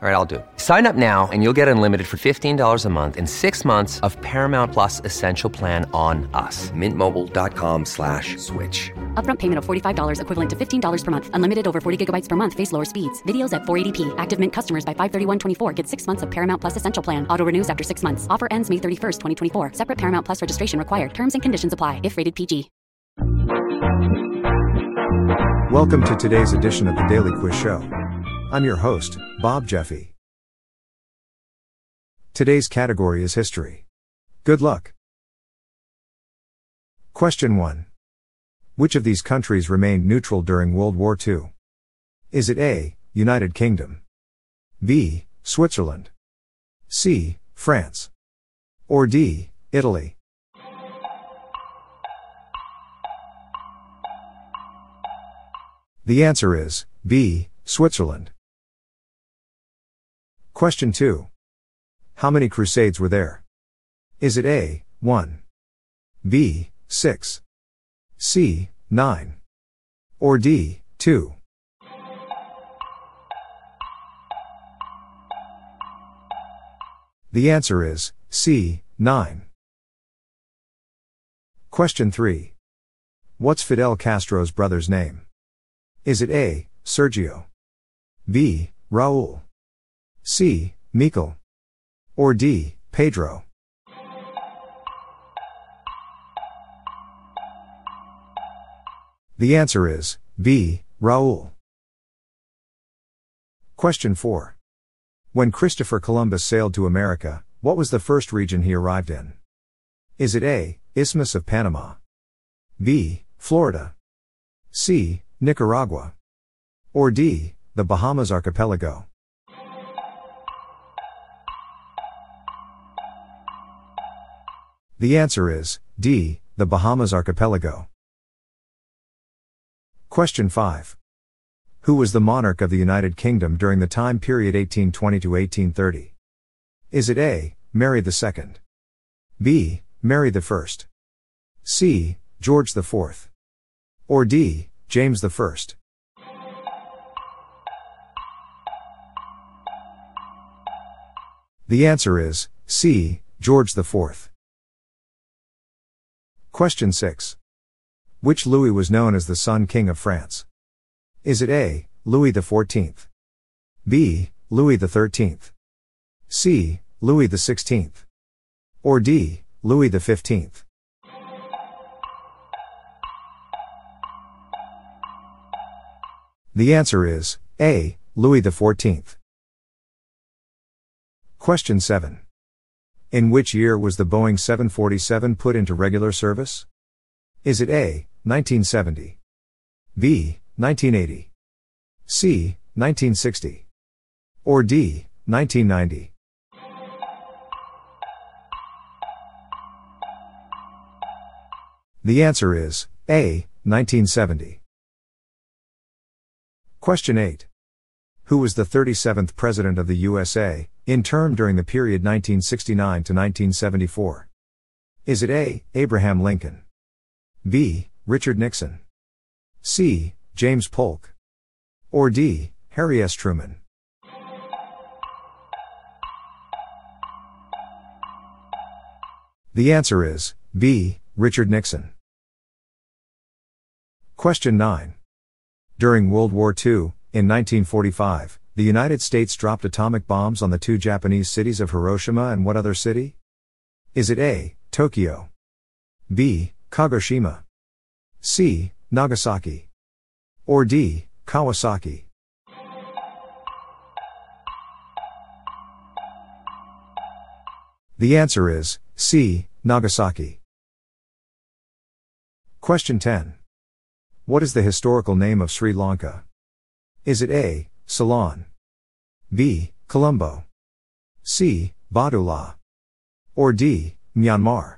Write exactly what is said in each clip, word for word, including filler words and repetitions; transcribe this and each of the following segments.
All right, I'll do it. Sign up now and you'll get unlimited for fifteen dollars a month and six months of Paramount Plus Essential Plan on us. Mintmobile.com slash switch. Upfront payment of forty-five dollars equivalent to fifteen dollars per month. Unlimited over forty gigabytes per month. Face lower speeds. Videos at four eighty p. Active Mint customers by five thirty-one twenty-four get six months of Paramount Plus Essential Plan. Auto renews after six months. Offer ends May thirty-first, twenty twenty-four. Separate Paramount Plus registration required. Terms and conditions apply if rated P G. Welcome to today's edition of The Daily Quiz Show. I'm your host, Bob Jeffy. Today's category is history. Good luck. Question one. Which of these countries remained neutral during World War Two? Is it A, United Kingdom? B, Switzerland? C, France? Or D, Italy? The answer is B, Switzerland. Question two. How many crusades were there? Is it A, one? B, six? C, nine? Or D, two? The answer is C, nine. Question three. What's Fidel Castro's brother's name? Is it A, Sergio? B, Raúl? C, Michael? Or D, Pedro? The answer is B, Raúl. Question four. When Christopher Columbus sailed to America, what was the first region he arrived in? Is it A, Isthmus of Panama? B, Florida? C, Nicaragua? Or D, the Bahamas Archipelago? The answer is D, the Bahamas Archipelago. Question five. Who was the monarch of the United Kingdom during the time period eighteen twenty to eighteen thirty? Is it A, Mary the Second? B, Mary the First? C, George the Fourth? Or D, James the First? The answer is C, George the Fourth. Question six. Which Louis was known as the Sun King of France? Is it A, Louis the Fourteenth? B, Louis the Thirteenth? C, Louis the Sixteenth? Or D, Louis the Fifteenth? The answer is A, Louis the Fourteenth. Question seven. In which year was the Boeing seven forty-seven put into regular service? Is it A, nineteen seventy? B, nineteen eighty? C, nineteen sixty? Or D, nineteen ninety? The answer is A, nineteen seventy. Question eight. Who was the thirty-seventh President of the U S A, in term during the period nineteen sixty-nine to nineteen seventy-four? Is it A, Abraham Lincoln? B, Richard Nixon? C, James Polk? Or D, Harry S. Truman? The answer is B, Richard Nixon. Question nine. During World War Two, in nineteen forty-five, the United States dropped atomic bombs on the two Japanese cities of Hiroshima and what other city? Is it A, Tokyo? B, Kagoshima? C, Nagasaki? Or D, Kawasaki? The answer is C, Nagasaki. Question ten. What is the historical name of Sri Lanka? Is it A, Ceylon? B, Colombo? C, Badulla? Or D, Myanmar?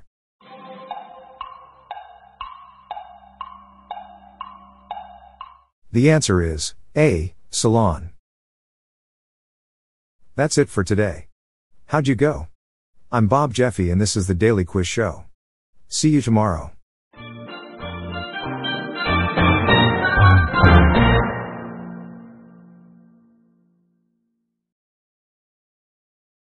The answer is A, Ceylon. That's it for today. How'd you go? I'm Bob Jeffy and this is the Daily Quiz Show. See you tomorrow.